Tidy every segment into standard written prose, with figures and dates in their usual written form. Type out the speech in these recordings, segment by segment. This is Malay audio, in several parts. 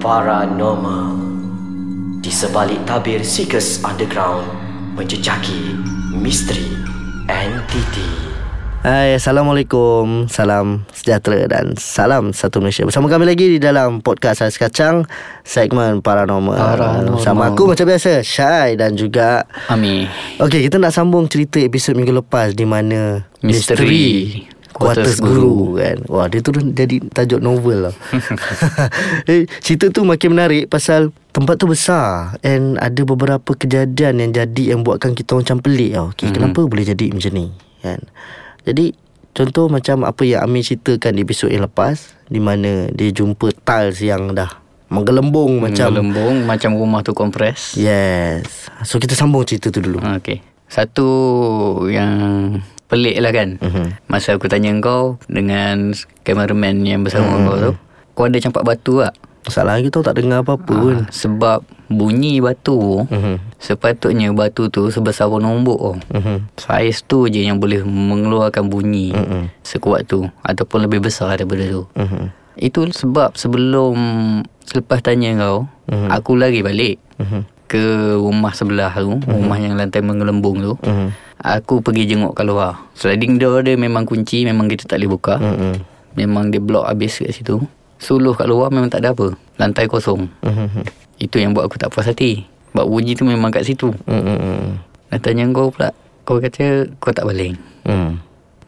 paranormal. Di sebalik tabir Seekers Underground menjejaki misteri entiti. Hai, Assalamualaikum, salam sejahtera dan salam satu Malaysia. Bersama kami lagi di dalam podcast Ais Kacang, segmen Paranormal. Sama aku macam biasa, Syai dan juga Ami. Okey, kita nak sambung cerita episod minggu lepas di mana misteri Kuarters Guru kan. Wah, dia tu jadi tajuk novel lah. Cerita tu makin menarik pasal tempat tu besar and ada beberapa kejadian yang jadi yang buatkan kita macam pelik tau. Okay, kenapa boleh jadi macam ni kan? Jadi contoh macam apa yang Amir ceritakan di episod yang lepas, di mana dia jumpa tiles yang dah menggelembung, macam rumah tu kompres. Yes. So kita sambung cerita tu dulu. Okay. Satu yang pelik lah kan, masa aku tanya kau dengan cameraman yang bersama kau tu, kau ada campak batu tak? Masalah lagi tau, tak dengar apa-apa pun. Sebab bunyi batu sepatutnya batu tu sebesar warna nombok, saiz tu je yang boleh mengeluarkan bunyi sekuat tu, ataupun lebih besar daripada tu. Itu sebab sebelum, selepas tanya kau, aku lari balik ke rumah sebelah tu, rumah yang lantai menggelembung tu. Aku pergi jenguk kat luar. Sliding door dia memang kunci, memang kita tak boleh buka, memang dia block habis kat situ. Suluh kat luar memang tak ada apa, lantai kosong. Itu yang buat aku tak puas hati. Sebab bunyi tu memang kat situ. Dan tanya kau pula, kau kata kau tak baling.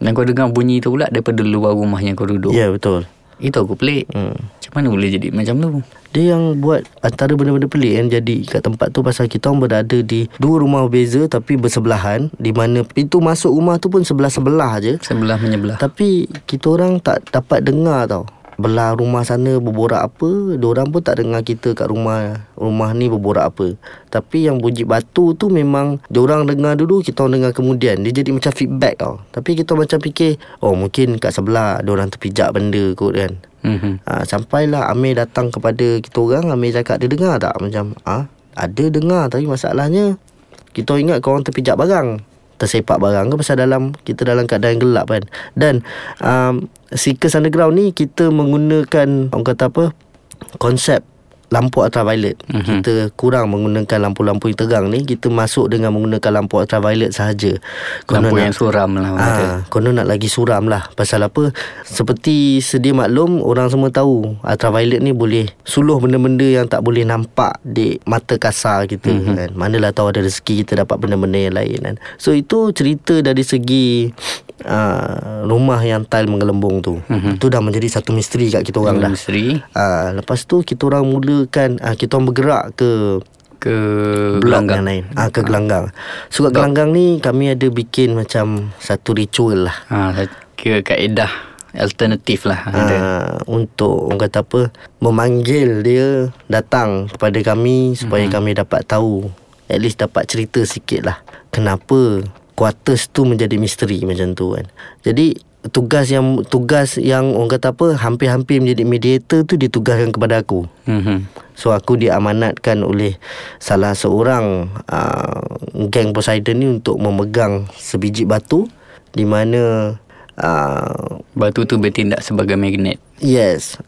Dan kau dengar bunyi tu pula daripada luar rumah yang kau duduk. Ya, yeah, betul. Itu aku pelik. Macam mana boleh jadi macam tu? Dia yang buat antara benda-benda pelik yang jadi kat tempat tu pasal kita orang berada di dua rumah berbeza tapi bersebelahan, di mana pintu masuk rumah tu pun sebelah-sebelah je, sebelah menyebelah. Tapi kita orang tak dapat dengar tau, belah rumah sana berborak apa. Diorang pun tak dengar kita kat rumah ni berborak apa. Tapi yang bunyi batu tu memang diorang dengar dulu, kita orang dengar kemudian. Dia jadi macam feedback tau. Tapi kita macam fikir, oh mungkin kat sebelah diorang terpijak benda kot kan. Sampailah Amir datang kepada kita orang. Amir cakap dia dengar tak? Macam ada dengar, tapi masalahnya kita ingat korang terpijak barang, tersepak barang ke, pasal kita dalam keadaan gelap kan. Dan Seekers Underground ni kita menggunakan, orang kata apa, konsep lampu ultraviolet. Kita kurang menggunakan lampu-lampu yang terang ni. Kita masuk dengan menggunakan lampu ultraviolet sahaja. Lampu yang suram lah. Konon nak lagi suram lah. Pasal apa, seperti sedia maklum, orang semua tahu ultraviolet ni boleh suluh benda-benda yang tak boleh nampak di mata kasar kita kan. Manalah tahu ada rezeki kita dapat benda-benda yang lain kan. So itu cerita dari segi rumah yang tile menggelembung tu. Itu dah menjadi satu misteri kat kita orang dah. Misteri. Lepas tu kita orang mulakan, kita orang bergerak ke gelanggang lain. Ke gelanggang. So kat gelanggang ni kami ada bikin macam satu ritual lah. Kira kaedah alternatif lah untuk, orang kata apa, memanggil dia datang kepada kami supaya kami dapat tahu, at least dapat cerita sikit lah kenapa Kuarters tu menjadi misteri macam tu kan. Jadi tugas yang orang kata apa, hampir-hampir menjadi mediator tu ditugaskan kepada aku. So aku diamanatkan oleh salah seorang geng Poseidon ni untuk memegang sebiji batu, di mana batu tu bertindak sebagai magnet. Yes.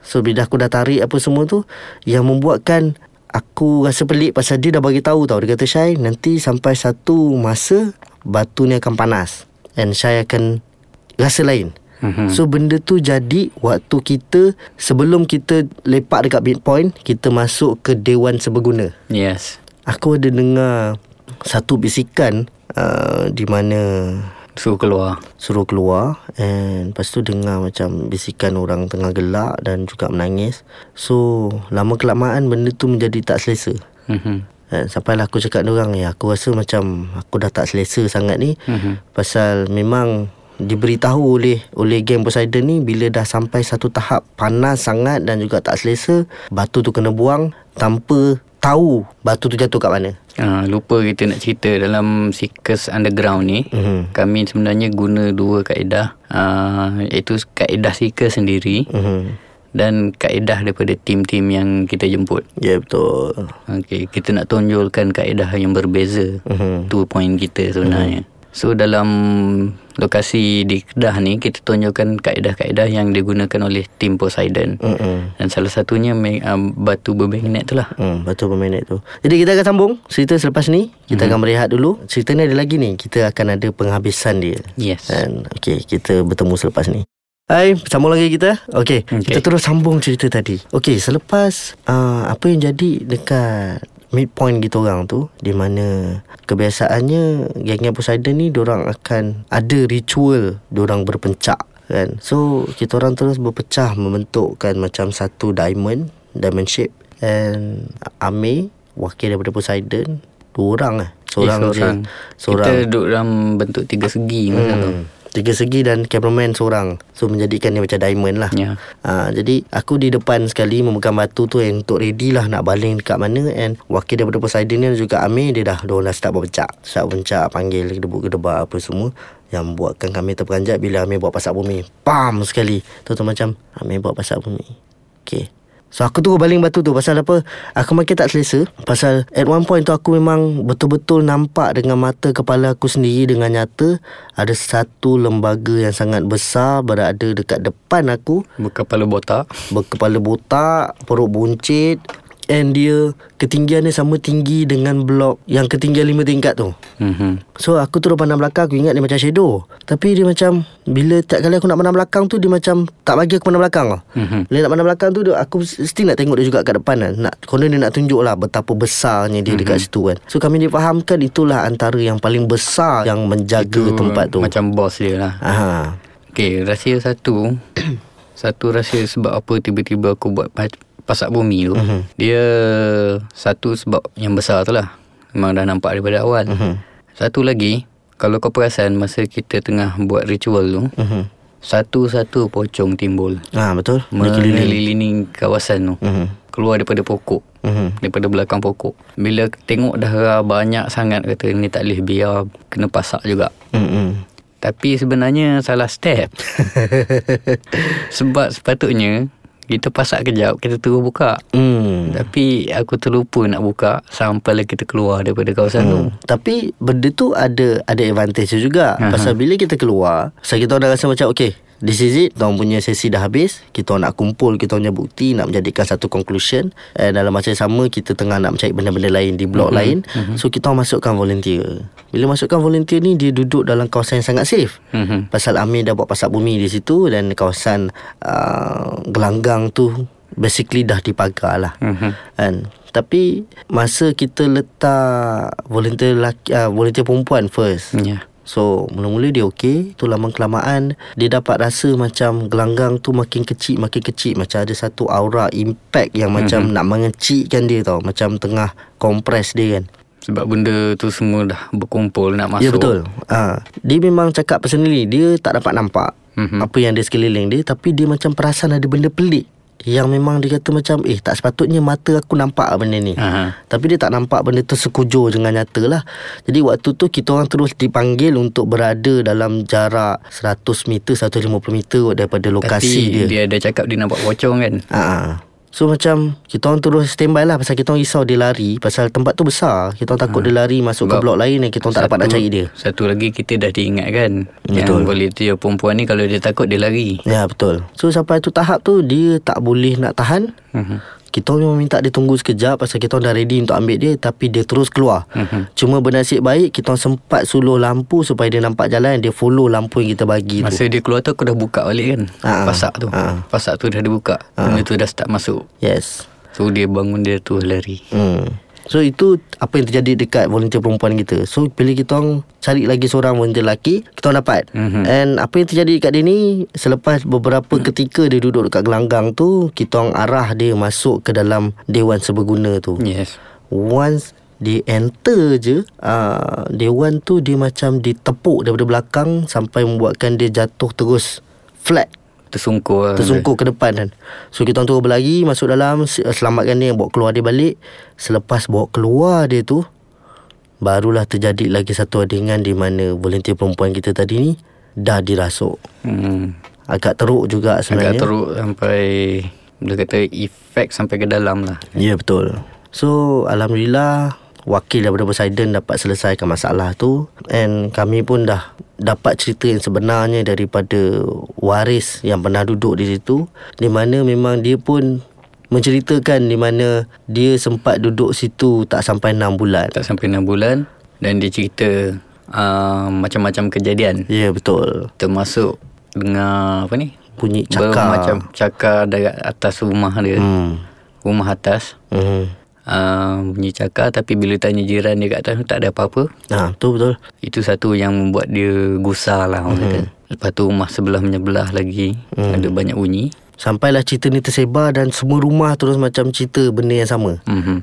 So bila aku dah tarik apa semua tu, yang membuatkan aku rasa pelik pasal dia dah bagi tahu tau. Dia kata, Syai, nanti sampai satu masa batu ni akan panas and Syai akan rasa lain. So benda tu jadi waktu kita, sebelum kita lepak dekat midpoint, kita masuk ke Dewan Seberguna. Yes. Aku ada dengar satu bisikan di mana Suruh keluar. And lepas tu dengar macam bisikan orang tengah gelak dan juga menangis. So lama kelamaan benda tu menjadi tak selesa. Sampailah aku cakap diorang, ya, aku rasa macam aku dah tak selesa sangat ni. Pasal memang diberitahu oleh geng Poseidon ni, bila dah sampai satu tahap panas sangat dan juga tak selesa, batu tu kena buang tanpa tahu batu tu jatuh kat mana. Lupa kita nak cerita, dalam Seekers Underground ni kami sebenarnya guna dua kaedah, iaitu kaedah Seekers sendiri dan kaedah daripada tim-tim yang kita jemput. Ya, yeah, betul. Okay, kita nak tonjolkan kaedah yang berbeza. Tu poin kita sebenarnya. So dalam lokasi di Kedah ni, kita tunjukkan kaedah-kaedah yang digunakan oleh tim Poseidon. Dan salah satunya batu bermagnet tu lah. Batu bermagnet tu. Jadi kita akan sambung cerita selepas ni. Kita akan berehat dulu. Cerita ni ada lagi ni, kita akan ada penghabisan dia. Yes. Dan okay, kita bertemu selepas ni. Hai, sambung lagi kita. Okay, kita terus sambung cerita tadi. Okay, selepas apa yang jadi dekat midpoint kita orang tu, di mana kebiasaannya geng-geng Poseidon ni diorang akan ada ritual diorang berpencak kan. So kita orang terus berpecah membentukkan macam satu diamond shape. And Amir wakil daripada Poseidon, dua orang lah, seorang. Kita duduk dalam bentuk tiga segi macam tu. Tiga segi dan cameraman seorang. So menjadikan dia macam diamond lah. Jadi aku di depan sekali memegang batu tu yang untuk ready lah nak baling dekat mana. And wakil daripada Poseidon ni juga Amir, dia dah diorang dah start berpecak. Start berpecak, panggil gedebuk-gedebak apa semua, yang buatkan kami terperanjat bila Amir buat pasak bumi. Pam sekali. Tu macam Amir buat pasak bumi. Okay, so aku tu baling batu tu. Pasal apa? Aku makin tak selesa. Pasal at one point tu aku memang betul-betul nampak dengan mata kepala aku sendiri dengan nyata, ada satu lembaga yang sangat besar berada dekat depan aku. Berkepala botak, perut buncit. And dia ketinggian dia sama tinggi dengan blok yang ketinggian 5 tingkat tu. So aku terus pandang belakang, aku ingat dia macam shadow. Tapi dia macam, bila tiap kali aku nak pandang belakang tu, dia macam tak bagi aku pandang belakang. Bila nak pandang belakang tu, aku still nak tengok dia juga kat depan kan. Konon dia nak tunjuk lah betapa besarnya dia dekat situ kan. So kami difahamkan itulah antara yang paling besar yang menjaga itu, tempat tu. Macam bos dia lah. Okay, rahsia satu. Satu rahsia sebab apa tiba-tiba aku buat pasak bumi tu. Dia satu sebab yang besar tu lah, memang dah nampak daripada awal. Satu lagi, kalau kau perasan masa kita tengah buat ritual tu, satu-satu pocong timbul. Betul, mengelilingi kawasan tu. Keluar daripada pokok, daripada belakang pokok. Bila tengok dah banyak sangat, kata ni tak boleh, biar kena pasak juga. Tapi sebenarnya salah step. Sebab sepatutnya kita pasak kejap, kita terus buka. Tapi aku terlupa nak buka sampailah kita keluar daripada kawasan tu. Tapi benda tu ada advantage juga. Pasal bila kita keluar, pasal kita dah rasa macam okay, this is it, kita punya sesi dah habis. Kita nak kumpul, kita punya bukti, nak menjadikan satu conclusion. And dalam masa yang sama, kita tengah nak mencari benda-benda lain di blok lain. So kita masukkan volunteer. Bila masukkan volunteer ni, dia duduk dalam kawasan yang sangat safe. Pasal Amir dah buat pasak bumi di situ. Dan kawasan gelanggang tu basically dah dipagar lah. And tapi masa kita letak volunteer perempuan first, so mula-mula dia okey. Tu lama-kelamaan dia dapat rasa macam gelanggang tu makin kecil. Macam ada satu aura impact yang macam nak mengecilkan dia tau. Macam tengah kompres dia kan. Sebab benda tu semua dah berkumpul nak masuk. Ya betul. Dia memang cakap personally, dia tak dapat nampak apa yang ada sekeliling dia. Tapi dia macam perasan ada benda pelik yang memang dia kata macam tak sepatutnya mata aku nampak benda ni. Tapi dia tak nampak benda tu sekujur dengan nyata lah. Jadi waktu tu kita orang terus dipanggil untuk berada dalam jarak 100 meter 150 meter daripada lokasi. Tapi dia ada cakap dia nampak pocong kan. So macam kita orang terus standby lah. Pasal kita orang risau dia lari, pasal tempat tu besar. Kita orang takut dia lari masuk ke blok lain, dan kita orang tak dapat nak cari dia. Satu lagi kita dah diingatkan, yang volunteer perempuan ni kalau dia takut dia lari. Ya betul. So sampai tu tahap tu dia tak boleh nak tahan. Kita memang minta dia tunggu sekejap, pasal kita dah ready untuk ambil dia. Tapi dia terus keluar. Cuma bernasib baik, kita sempat suluh lampu supaya dia nampak jalan. Dia follow lampu yang kita bagi. Masa dia keluar tu aku dah buka balik kan. Pasak tu. Pasak tu dah dibuka. Benda tu dah start masuk. Yes. So dia bangun, dia terus lari. So itu apa yang terjadi dekat volunteer perempuan kita. So bila kita orang cari lagi seorang volunteer lelaki, kita orang dapat. And apa yang terjadi dekat dia ni, selepas beberapa ketika dia duduk dekat gelanggang tu, kita orang arah dia masuk ke dalam dewan serbaguna tu. Yes. Once dia enter je, dewan tu dia macam ditepuk daripada belakang sampai membuatkan dia jatuh terus flat. Tersungkur ke depan kan. So kita orang terus berlari masuk dalam, selamatkan dia, bawa keluar dia balik. Selepas bawa keluar dia tu, barulah terjadi lagi satu adegan di mana volunteer perempuan kita tadi ni dah dirasuk. Agak teruk juga sebenarnya. Agak teruk sampai, dia kata efek sampai ke dalam lah. Ya betul. So alhamdulillah wakil daripada Poseidon dapat selesaikan masalah tu. And kami pun dah dapat cerita yang sebenarnya daripada waris yang pernah duduk di situ, di mana memang dia pun menceritakan di mana dia sempat duduk situ tak sampai 6 bulan. Tak sampai 6 bulan dan dia cerita macam-macam kejadian. Ya, yeah, betul. Termasuk dengar apa ni? Bunyi cakar. Macam cakar dari atas rumah dia. Rumah atas. Bunyi cakar, tapi bila tanya jiran dia kat atas tak ada apa-apa. Ha, tu betul. Itu satu yang membuat dia gusar lah orang kata. Lepas tu rumah sebelah menyebelah lagi ada banyak bunyi. Sampailah cerita ni tersebar dan semua rumah terus macam cerita benda yang sama.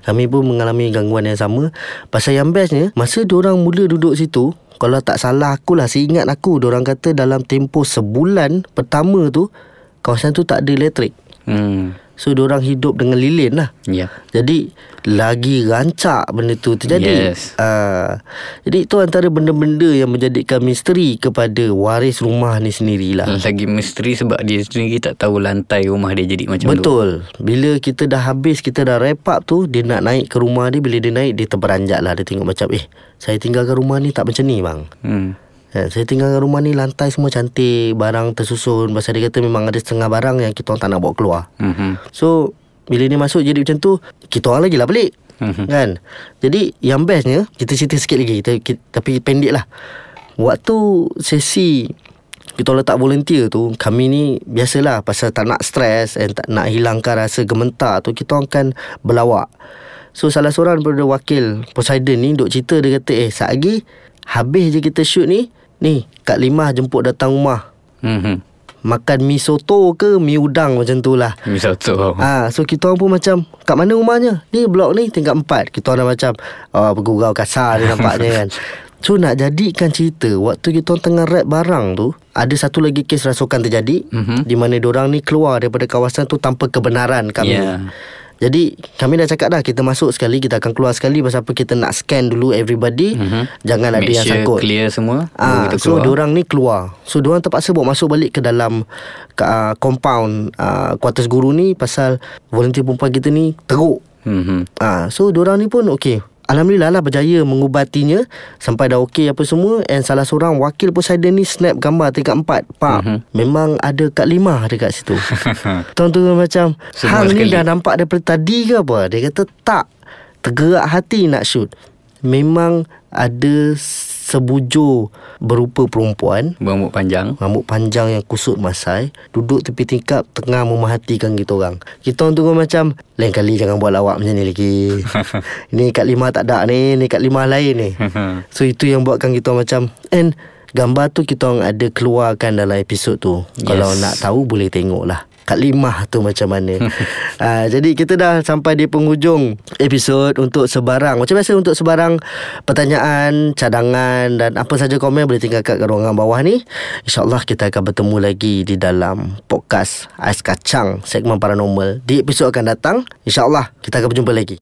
Kami pun mengalami gangguan yang sama. Pasal yang bestnya, masa diorang mula duduk situ, kalau tak salah akulah, seingat aku, diorang kata dalam tempoh sebulan pertama tu kawasan tu tak ada elektrik. So diorang hidup dengan lilin lah. Jadi lagi rancak benda tu terjadi. Jadi itu antara benda-benda yang menjadikan misteri kepada waris rumah ni sendirilah. Lagi misteri sebab dia sendiri tak tahu lantai rumah dia jadi macam tu. Bila kita dah habis, kita dah wrap up tu, dia nak naik ke rumah dia. Bila dia naik, dia terperanjat lah. Dia tengok macam, saya tinggalkan rumah ni tak macam ni bang. Saya tinggalkan rumah ni, lantai semua cantik, barang tersusun. Pasal dia kata memang ada setengah barang yang kita orang tak nak bawa keluar. So bila dia masuk jadi macam tu, kita orang lagi lah pelik. Kan? Jadi yang bestnya, kita cerita sikit lagi kita, tapi pendek lah. Waktu sesi kita letak volunteer tu, kami ni biasalah, pasal tak nak stres dan tak nak hilangkan rasa gementar tu, kita orang kan berlawak. So salah seorang daripada wakil Poseidon ni duk cerita, dia kata saat lagi habis je kita shoot ni, Kak Lima jemput datang rumah. Makan mi soto ke mi udang macam tu lah. Mi soto. So kita orang pun macam, kat mana rumahnya? Ni blok ni tingkat 4. Kita orang dah macam bergurau kasar dia nampaknya kan. So nak jadikan cerita, waktu kita orang tengah wrap barang tu, ada satu lagi kes rasukan terjadi. Di mana diorang ni keluar daripada kawasan tu tanpa kebenaran kami. Jadi kami dah cakap dah, kita masuk sekali, kita akan keluar sekali. Pasal apa, kita nak scan dulu everybody. Jangan ada yang sangkut. Make sure clear semua. So diorang ni keluar. So diorang terpaksa bawa masuk balik ke dalam compound Kuarters Guru ni. Pasal volunteer perempuan kita ni teruk. So diorang ni pun okay, alhamdulillah lah, berjaya mengubatinya. Sampai dah okay apa semua. And salah seorang wakil Poseidon ni snap gambar tingkat 4. Memang ada Kak Lima dekat situ. Tuan-tuan macam, semua hang sekali. Ni dah nampak daripada tadi ke apa? Dia kata tak, tergerak hati nak shoot. Memang ada sebujur berupa perempuan Rambut panjang yang kusut masai, duduk tepi tingkap tengah memerhatikan kita orang. Kita orang tu macam, lain kali jangan buat lawak macam ni lagi. Ni Kak Lima tak ada ni, ni Kak Lima lain ni. So itu yang buatkan kita macam. And gambar tu kita orang ada keluarkan dalam episod tu. Kalau nak tahu boleh tengok lah Kak Lima tu macam mana. Jadi kita dah sampai di penghujung episod. Untuk sebarang, macam biasa, untuk sebarang pertanyaan, cadangan dan apa saja komen, boleh tinggalkan kat ruangan bawah ni. InsyaAllah kita akan bertemu lagi di dalam podcast Ais Kacang segmen paranormal di episod akan datang. InsyaAllah kita akan berjumpa lagi.